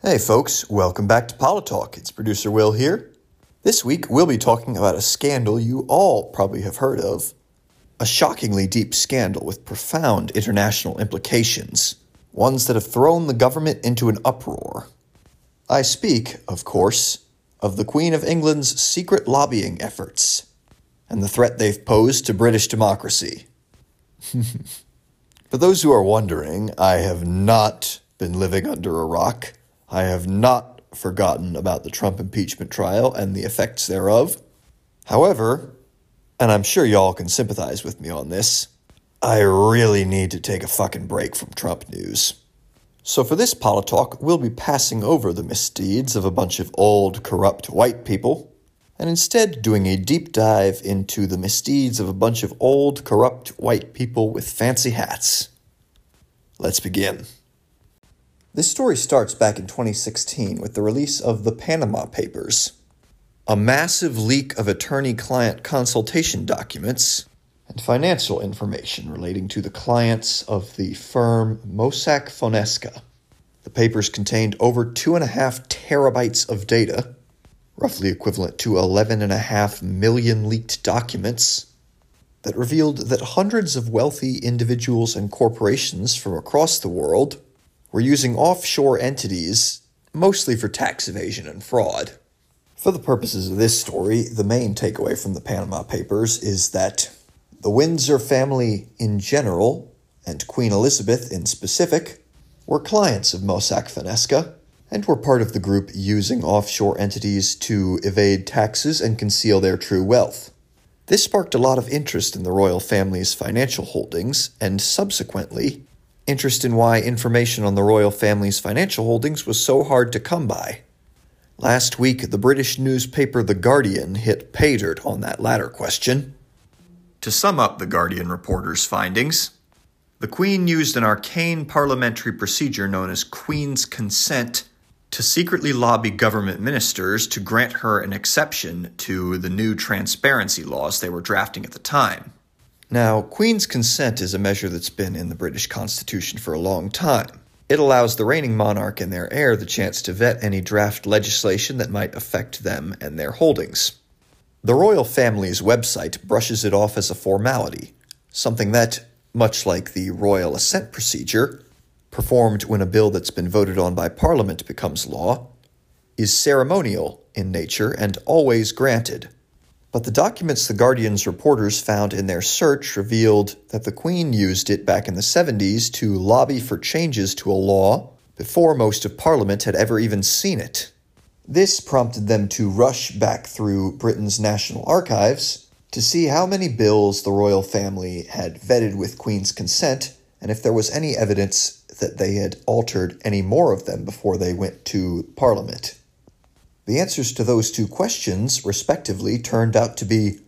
Hey folks, welcome back to Politalk. It's producer Will here. This week we'll be talking about a scandal you all probably have heard of. A shockingly deep scandal with profound international implications. Ones that have thrown the government into an uproar. I speak, of course, of the Queen of England's secret lobbying efforts. And the threat they've posed to British democracy. For those who are wondering, I have not been living under a rock. I have not forgotten about the Trump impeachment trial and the effects thereof. However, and I'm sure y'all can sympathize with me on this, I really need to take a fucking break from Trump news. So for this Politalk, we'll be passing over the misdeeds of a bunch of old, corrupt white people, and instead doing a deep dive into the misdeeds of a bunch of old, corrupt white people with fancy hats. Let's begin. This story starts back in 2016 with the release of the Panama Papers, a massive leak of attorney-client consultation documents and financial information relating to the clients of the firm Mossack Fonseca. The papers contained over 2.5 terabytes of data, roughly equivalent to 11.5 million leaked documents, that revealed that hundreds of wealthy individuals and corporations from across the world were using offshore entities, mostly for tax evasion and fraud. For the purposes of this story, the main takeaway from the Panama Papers is that the Windsor family in general, and Queen Elizabeth in specific, were clients of Mossack Fonseca, and were part of the group using offshore entities to evade taxes and conceal their true wealth. This sparked a lot of interest in the royal family's financial holdings, and subsequently, interest in why information on the royal family's financial holdings was so hard to come by. Last week, the British newspaper The Guardian hit pay dirt on that latter question. To sum up the Guardian reporter's findings, the Queen used an arcane parliamentary procedure known as Queen's Consent to secretly lobby government ministers to grant her an exception to the new transparency laws they were drafting at the time. Now, Queen's Consent is a measure that's been in the British Constitution for a long time. It allows the reigning monarch and their heir the chance to vet any draft legislation that might affect them and their holdings. The royal family's website brushes it off as a formality, something that, much like the royal assent procedure, performed when a bill that's been voted on by Parliament becomes law, is ceremonial in nature and always granted. But the documents the Guardian's reporters found in their search revealed that the Queen used it back in the 70s to lobby for changes to a law before most of Parliament had ever even seen it. This prompted them to rush back through Britain's National Archives to see how many bills the royal family had vetted with Queen's Consent and if there was any evidence that they had altered any more of them before they went to Parliament. The answers to those two questions, respectively, turned out to be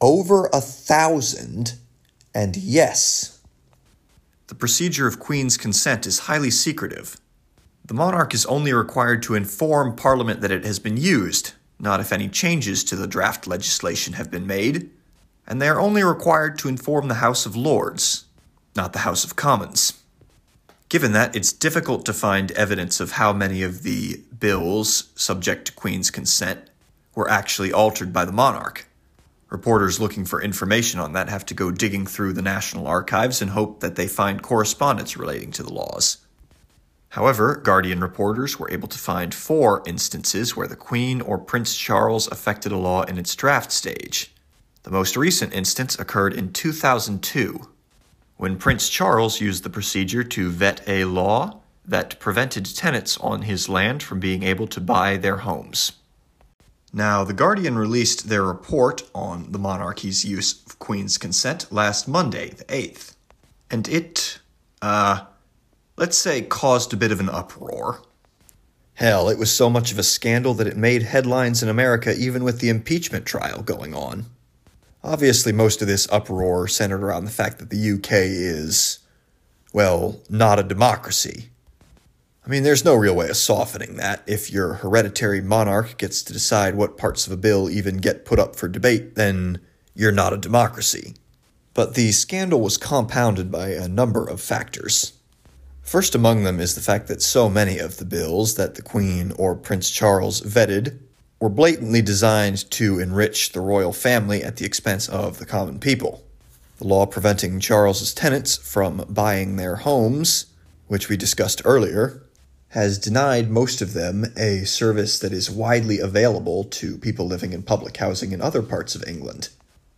over 1,000 and yes. The procedure of Queen's Consent is highly secretive. The monarch is only required to inform Parliament that it has been used, not if any changes to the draft legislation have been made, and they are only required to inform the House of Lords, not the House of Commons. Given that, it's difficult to find evidence of how many of the bills, subject to Queen's Consent, were actually altered by the monarch. Reporters looking for information on that have to go digging through the National Archives and hope that they find correspondence relating to the laws. However, Guardian reporters were able to find 4 instances where the Queen or Prince Charles affected a law in its draft stage. The most recent instance occurred in 2002. When Prince Charles used the procedure to vet a law that prevented tenants on his land from being able to buy their homes. Now, The Guardian released their report on the monarchy's use of Queen's Consent last Monday, the 8th, and it, let's say, caused a bit of an uproar. Hell, it was so much of a scandal that it made headlines in America even with the impeachment trial going on. Obviously, most of this uproar centered around the fact that the UK is, well, not a democracy. I mean, there's no real way of softening that. If your hereditary monarch gets to decide what parts of a bill even get put up for debate, then you're not a democracy. But the scandal was compounded by a number of factors. First among them is the fact that so many of the bills that the Queen or Prince Charles vetted were blatantly designed to enrich the royal family at the expense of the common people. The law preventing Charles's tenants from buying their homes, which we discussed earlier, has denied most of them a service that is widely available to people living in public housing in other parts of England,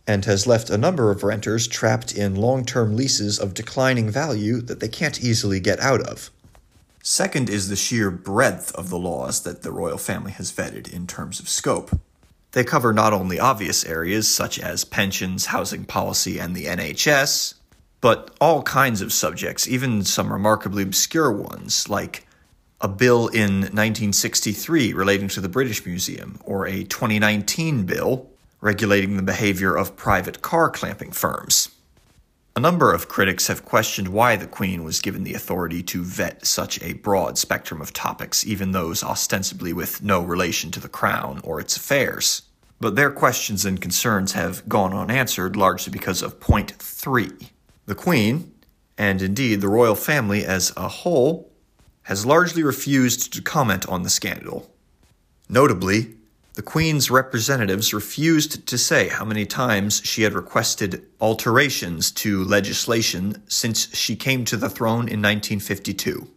and has left a number of renters trapped in long-term leases of declining value that they can't easily get out of. Second is the sheer breadth of the laws that the royal family has vetted in terms of scope. They cover not only obvious areas such as pensions, housing policy, and the NHS, but all kinds of subjects, even some remarkably obscure ones, like a bill in 1963 relating to the British Museum, or a 2019 bill regulating the behavior of private car clamping firms. A number of critics have questioned why the Queen was given the authority to vet such a broad spectrum of topics, even those ostensibly with no relation to the Crown or its affairs. But their questions and concerns have gone unanswered largely because of point 3. The Queen, and indeed the royal family as a whole, has largely refused to comment on the scandal. Notably, the Queen's representatives refused to say how many times she had requested alterations to legislation since she came to the throne in 1952.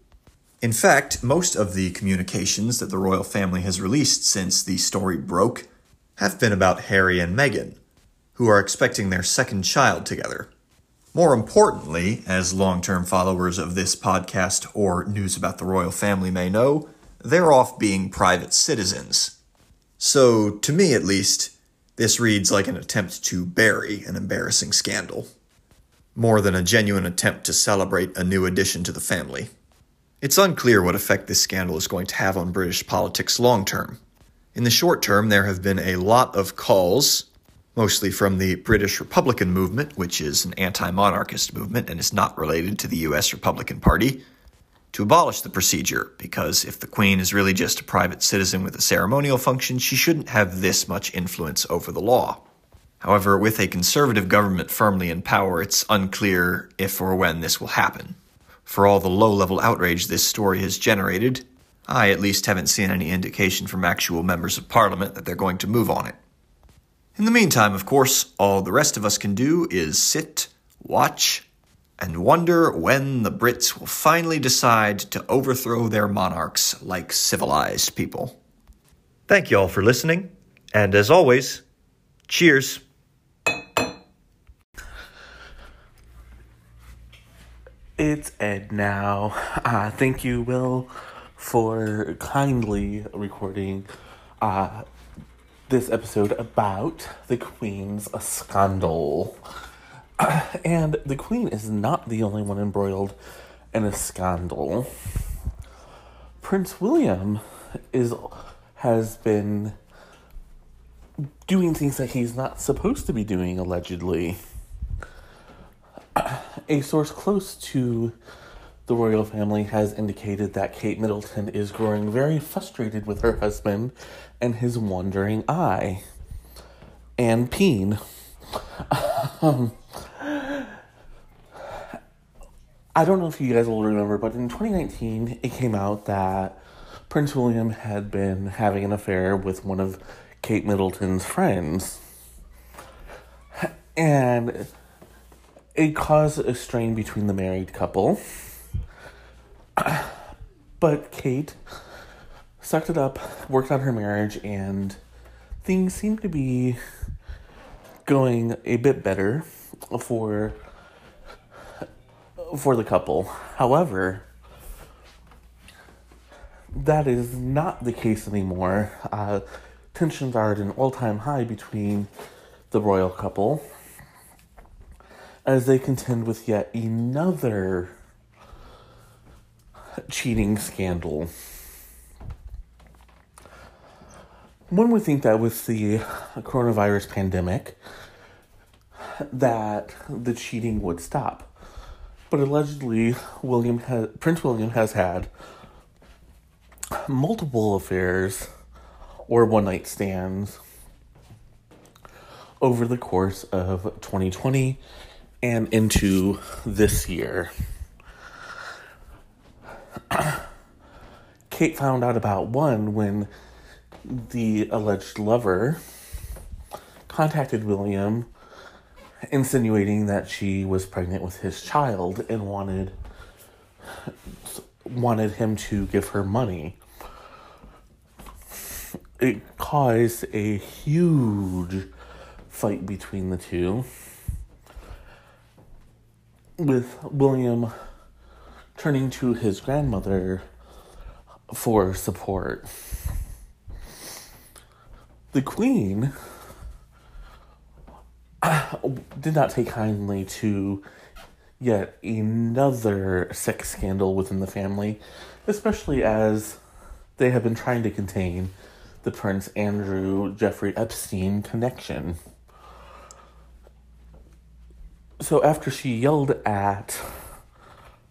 In fact, most of the communications that the royal family has released since the story broke have been about Harry and Meghan, who are expecting their second child together. More importantly, as long-term followers of this podcast or news about the royal family may know, they're off being private citizens. So, to me at least, this reads like an attempt to bury an embarrassing scandal, more than a genuine attempt to celebrate a new addition to the family. It's unclear what effect this scandal is going to have on British politics long term. In the short term, there have been a lot of calls, mostly from the British Republican Movement, which is an anti-monarchist movement and is not related to the US Republican Party, to abolish the procedure, because if the Queen is really just a private citizen with a ceremonial function, she shouldn't have this much influence over the law. However, with a conservative government firmly in power, it's unclear if or when this will happen. For all the low-level outrage this story has generated, I at least haven't seen any indication from actual members of Parliament that they're going to move on it. In the meantime, of course, all the rest of us can do is sit, watch, and wonder when the Brits will finally decide to overthrow their monarchs like civilized people. Thank you all for listening, and as always, cheers. It's Ed now. Thank you, Will, for kindly recording this episode about the Queen's scandal. And the Queen is not the only one embroiled in a scandal. Prince William has been doing things that he's not supposed to be doing, allegedly. A source close to the royal family has indicated that Kate Middleton is growing very frustrated with her husband and his wandering eye. And peen. I don't know if you guys will remember, but in 2019, it came out that Prince William had been having an affair with one of Kate Middleton's friends. And it caused a strain between the married couple. But Kate sucked it up, worked on her marriage, and things seemed to be going a bit better for the couple. However, that is not the case anymore. Tensions are at an all-time high between the royal couple as they contend with yet another cheating scandal. One would think that with the coronavirus pandemic that the cheating would stop. But allegedly, Prince William has had multiple affairs or one-night stands over the course of 2020 and into this year. Kate found out about one when the alleged lover contacted William, insinuating that she was pregnant with his child and wanted him to give her money. It caused a huge fight between the two, with William turning to his grandmother for support. The Queen did not take kindly to yet another sex scandal within the family, especially as they have been trying to contain the Prince Andrew Jeffrey Epstein connection. So after she yelled at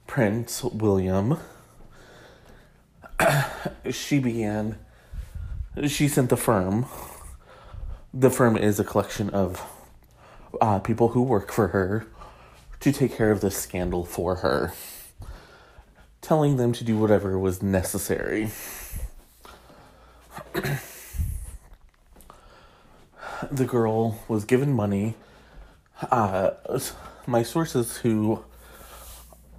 Prince William, she sent the firm. The firm is a collection of people who work for her to take care of this scandal for her, telling them to do whatever was necessary. The girl was given money. My sources who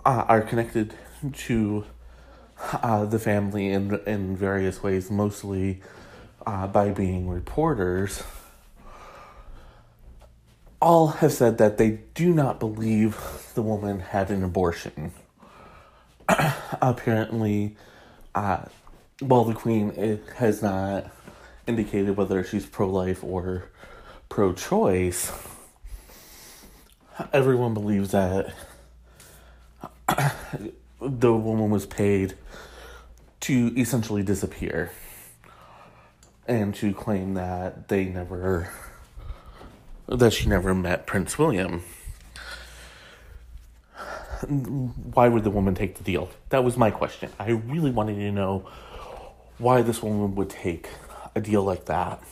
are connected to the family in various ways, mostly by being reporters, all have said that they do not believe the woman had an abortion. Apparently, the Queen has not indicated whether she's pro-life or pro-choice, everyone believes that the woman was paid to essentially disappear and to claim that she never met Prince William. Why would the woman take the deal? That was my question. I really wanted to know why this woman would take a deal like that.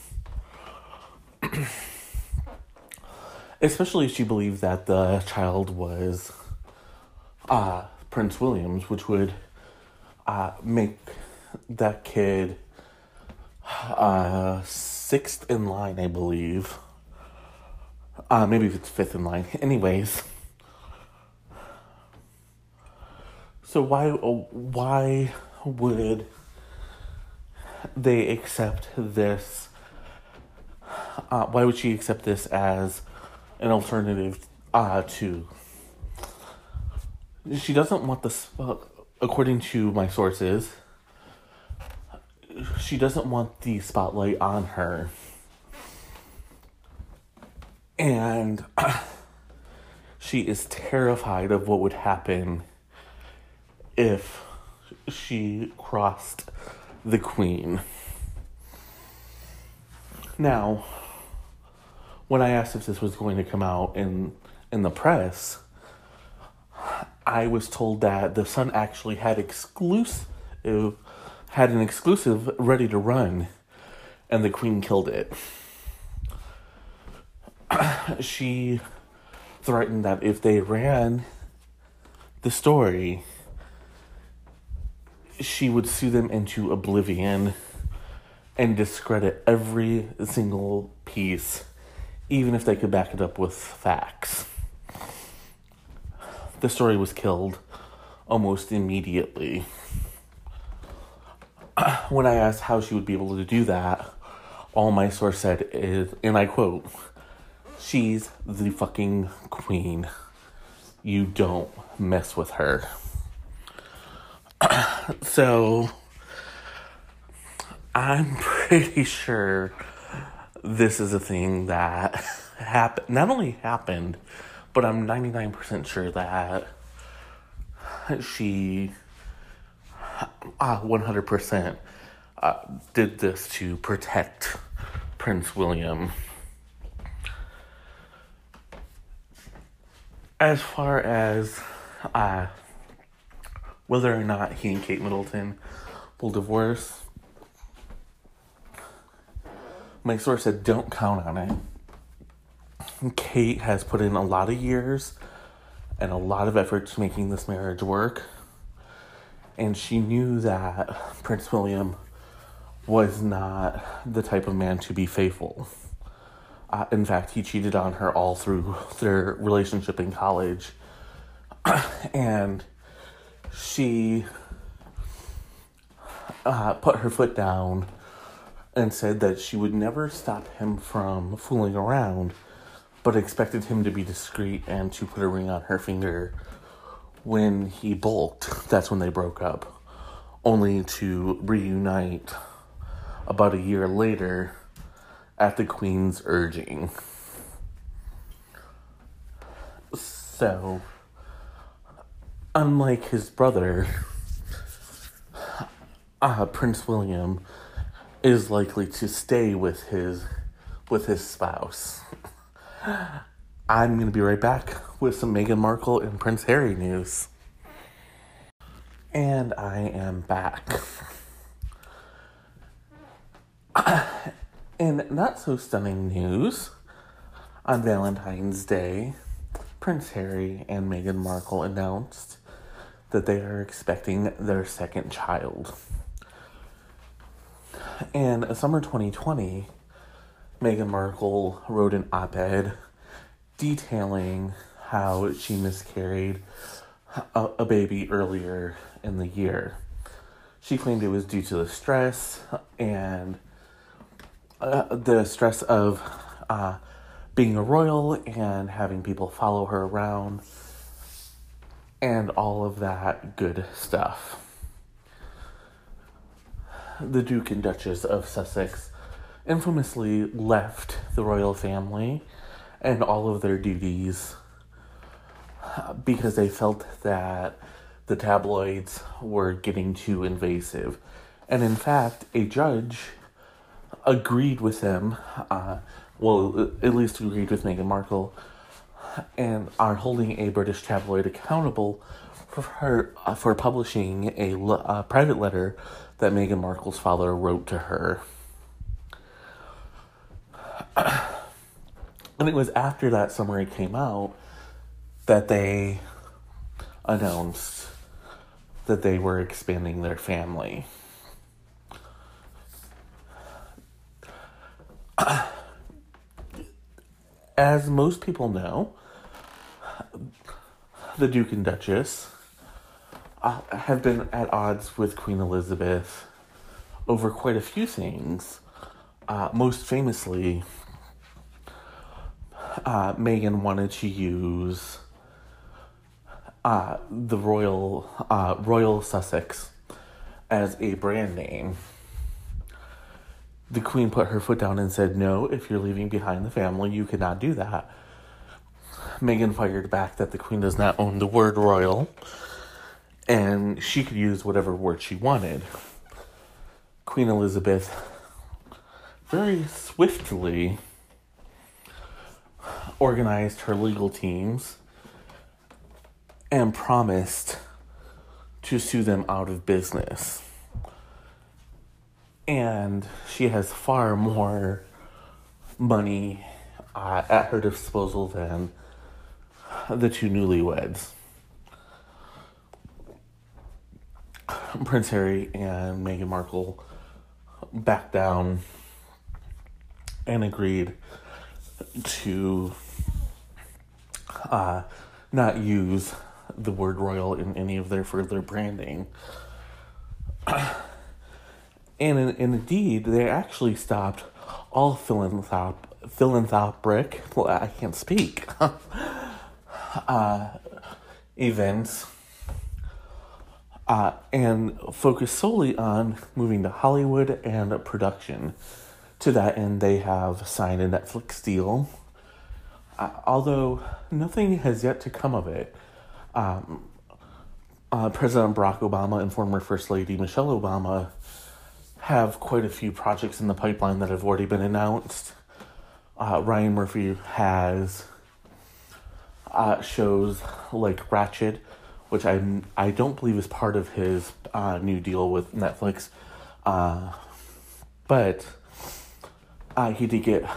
Especially if she believed that the child was Prince William's, which would make that kid sixth in line, I believe. Maybe if it's fifth in line. Anyways. So why would they accept this? Why would she accept this as an alternative to? She doesn't want this, according to my sources, she doesn't want the spotlight on her. And she is terrified of what would happen if she crossed the Queen. Now, when I asked if this was going to come out in the press, I was told that the Sun actually had an exclusive ready to run, and the Queen killed it. She threatened that if they ran the story, she would sue them into oblivion and discredit every single piece, even if they could back it up with facts. The story was killed almost immediately. When I asked how she would be able to do that, all my source said is, and I quote, "She's the fucking Queen. You don't mess with her." So, I'm pretty sure this is a thing that happened. Not only happened, but I'm 99% sure that she 100% did this to protect Prince William. As far as whether or not he and Kate Middleton will divorce, my source said don't count on it. Kate has put in a lot of years and a lot of effort to making this marriage work. And she knew that Prince William was not the type of man to be faithful. In fact, he cheated on her all through their relationship in college. And she put her foot down and said that she would never stop him from fooling around, but expected him to be discreet and to put a ring on her finger when he balked. That's when they broke up, only to reunite about a year later at the Queen's urging. So, unlike his brother, Prince William is likely to stay with his spouse. I'm going to be right back with some Meghan Markle and Prince Harry news. And I am back. In not-so-stunning news, on Valentine's Day, Prince Harry and Meghan Markle announced that they are expecting their second child. In summer 2020, Meghan Markle wrote an op-ed detailing how she miscarried a baby earlier in the year. She claimed it was due to the stress and the stress of being a royal and having people follow her around and all of that good stuff. The Duke and Duchess of Sussex infamously left the royal family and all of their duties because they felt that the tabloids were getting too invasive. And in fact, a judge agreed with them, at least agreed with Meghan Markle, and are holding a British tabloid accountable for her for publishing a private letter that Meghan Markle's father wrote to her. And it was after that summary came out that they announced that they were expanding their family. As most people know, the Duke and Duchess have been at odds with Queen Elizabeth over quite a few things. Most famously, Meghan wanted to use the Royal Sussex as a brand name. The Queen put her foot down and said, no, if you're leaving behind the family, you cannot do that. Meghan fired back that the Queen does not own the word royal, and she could use whatever word she wanted. Queen Elizabeth very swiftly organized her legal teams and promised to sue them out of business. And she has far more money at her disposal than the two newlyweds. Prince Harry and Meghan Markle backed down and agreed to not use the word royal in any of their further branding. And indeed, they actually stopped all philanthropic events and focused solely on moving to Hollywood and production. To that end, they have signed a Netflix deal, although nothing has yet to come of it. President Barack Obama and former First Lady Michelle Obama have quite a few projects in the pipeline that have already been announced. Ryan Murphy has shows like Ratched, which I don't believe is part of his new deal with Netflix. But he did get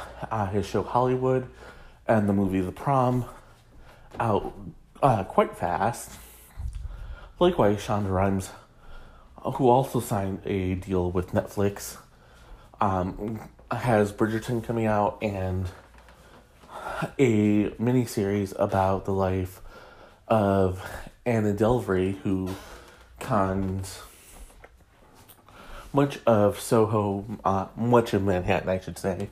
his show Hollywood and the movie The Prom out quite fast. Likewise, Shonda Rhimes who also signed a deal with Netflix, has Bridgerton coming out and a miniseries about the life of Anna Delvey, who conned much of Soho, much of Manhattan, I should say,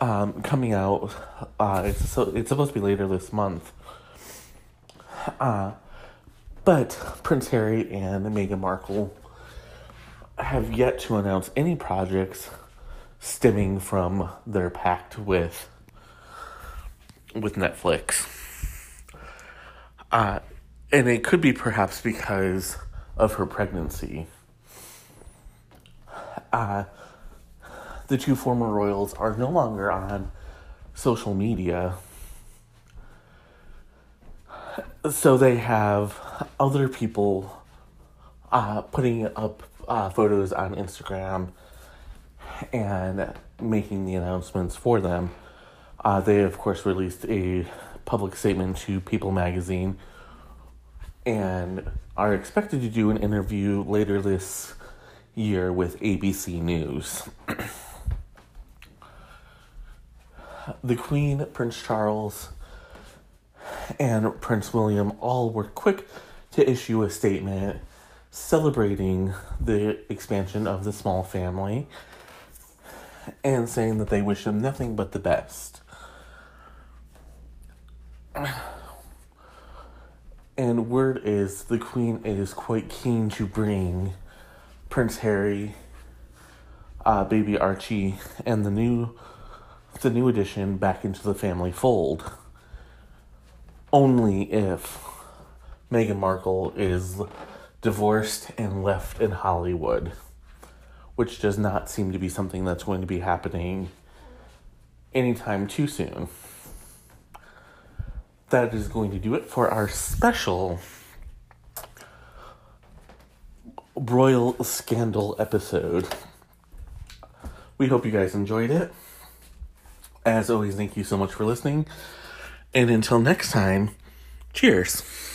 coming out. It's supposed to be later this month. But Prince Harry and Meghan Markle have yet to announce any projects stemming from their pact with Netflix. And it could be perhaps because of her pregnancy. The two former royals are no longer on social media, so they have other people putting up photos on Instagram and making the announcements for them. They, of course, released a public statement to People magazine and are expected to do an interview later this year with ABC News. The Queen, Prince Charles, and Prince William all were quick to issue a statement celebrating the expansion of the small family and saying that they wish them nothing but the best. And word is the Queen is quite keen to bring Prince Harry, baby Archie, and the new addition back into the family fold. Only if Meghan Markle is divorced and left in Hollywood, which does not seem to be something that's going to be happening anytime too soon. That is going to do it for our special Royal Scandal episode. We hope you guys enjoyed it. As always, thank you so much for listening. And until next time, cheers.